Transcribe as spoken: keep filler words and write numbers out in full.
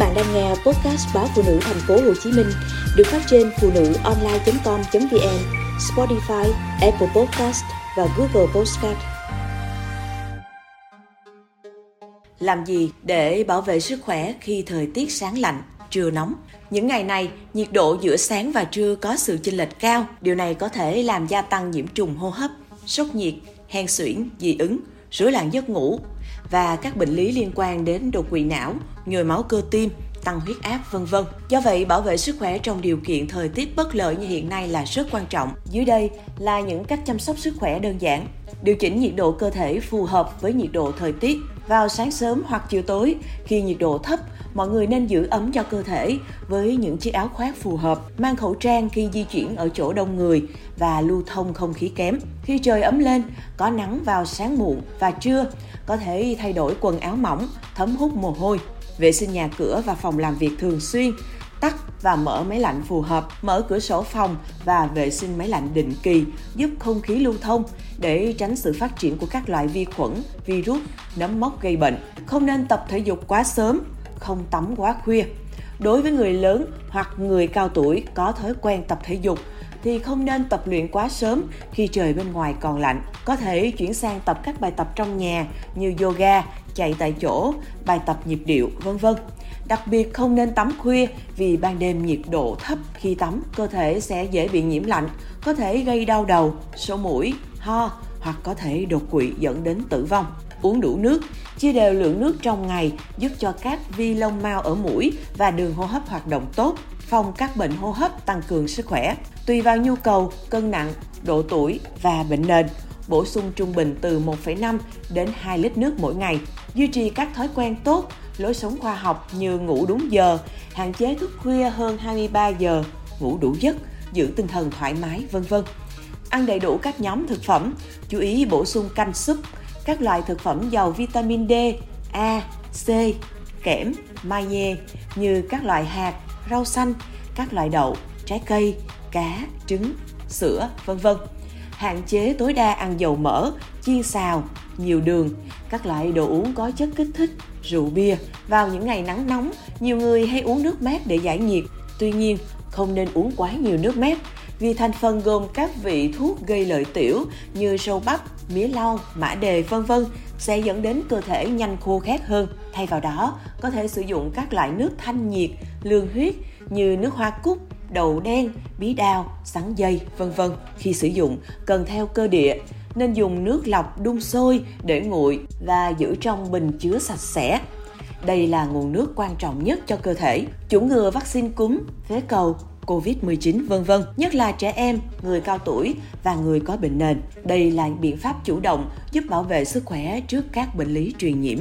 bạn đang nghe podcast báo Phụ Nữ Thành phố Hồ Chí Minh được phát trên phụ nữ online chấm com chấm vn, Spotify, Apple Podcast và Google Podcast. Làm gì để bảo vệ sức khỏe khi thời tiết sáng lạnh, trưa nóng? Những ngày này, nhiệt độ giữa sáng và trưa có sự chênh lệch cao. Điều này có thể làm gia tăng nhiễm trùng hô hấp, sốc nhiệt, hen suyễn, dị ứng, rối loạn giấc ngủ và các bệnh lý liên quan đến đột quỵ não, nhồi máu cơ tim, tăng huyết áp, vân vân. Do vậy, bảo vệ sức khỏe trong điều kiện thời tiết bất lợi như hiện nay là rất quan trọng. Dưới đây là những cách chăm sóc sức khỏe đơn giản. Điều chỉnh nhiệt độ cơ thể phù hợp với nhiệt độ thời tiết. Vào sáng sớm hoặc chiều tối, khi nhiệt độ thấp, mọi người nên giữ ấm cho cơ thể với những chiếc áo khoác phù hợp, mang khẩu trang khi di chuyển ở chỗ đông người và lưu thông không khí kém. Khi trời ấm lên, có nắng vào sáng muộn và trưa, có thể thay đổi quần áo mỏng, thấm hút mồ hôi. Vệ sinh nhà cửa và phòng làm việc thường xuyên, tắt và mở máy lạnh phù hợp, mở cửa sổ phòng và vệ sinh máy lạnh định kỳ giúp không khí lưu thông để tránh sự phát triển của các loại vi khuẩn, virus, nấm mốc gây bệnh. Không nên tập thể dục quá sớm, không tắm quá khuya. Đối với người lớn hoặc người cao tuổi có thói quen tập thể dục thì không nên tập luyện quá sớm khi trời bên ngoài còn lạnh. Có thể chuyển sang tập các bài tập trong nhà như yoga, chạy tại chỗ, bài tập nhịp điệu, vân vân. Đặc biệt không nên tắm khuya vì ban đêm nhiệt độ thấp, khi tắm cơ thể sẽ dễ bị nhiễm lạnh, có thể gây đau đầu, sổ mũi, ho hoặc có thể đột quỵ dẫn đến tử vong. Uống đủ nước, chia đều lượng nước trong ngày giúp cho các vi lông mao ở mũi và đường hô hấp hoạt động tốt, phòng các bệnh hô hấp, tăng cường sức khỏe. Tùy vào nhu cầu, cân nặng, độ tuổi và bệnh nền, bổ sung trung bình từ một phẩy năm đến hai lít nước mỗi ngày. Duy trì các thói quen tốt, lối sống khoa học như ngủ đúng giờ, hạn chế thức khuya hơn hai mươi ba giờ, ngủ đủ giấc, giữ tinh thần thoải mái, vân vân. Ăn đầy đủ các nhóm thực phẩm, chú ý bổ sung canh súp, các loại thực phẩm giàu vitamin D, A, C, kẽm, magie như các loại hạt, rau xanh, các loại đậu, trái cây, cá, trứng, sữa, vân vân. Hạn chế tối đa ăn dầu mỡ, chiên xào, nhiều đường, các loại đồ uống có chất kích thích, rượu bia. Vào những ngày nắng nóng, nhiều người hay uống nước mát để giải nhiệt. Tuy nhiên, không nên uống quá nhiều nước mát vì thành phần gồm các vị thuốc gây lợi tiểu như rau bắp, mía lau, mã đề, vân vân sẽ dẫn đến cơ thể nhanh khô khát hơn. Thay vào đó, có thể sử dụng các loại nước thanh nhiệt, lương huyết như nước hoa cúc, đậu đen, bí đao, sắn dây, vân vân. Khi sử dụng, cần theo cơ địa, nên dùng nước lọc đun sôi để nguội và giữ trong bình chứa sạch sẽ. Đây là nguồn nước quan trọng nhất cho cơ thể. Chủng ngừa vaccine cúm, phế cầu, covid mười chín, vân vân, nhất là trẻ em, người cao tuổi và người có bệnh nền. Đây là biện pháp chủ động giúp bảo vệ sức khỏe trước các bệnh lý truyền nhiễm.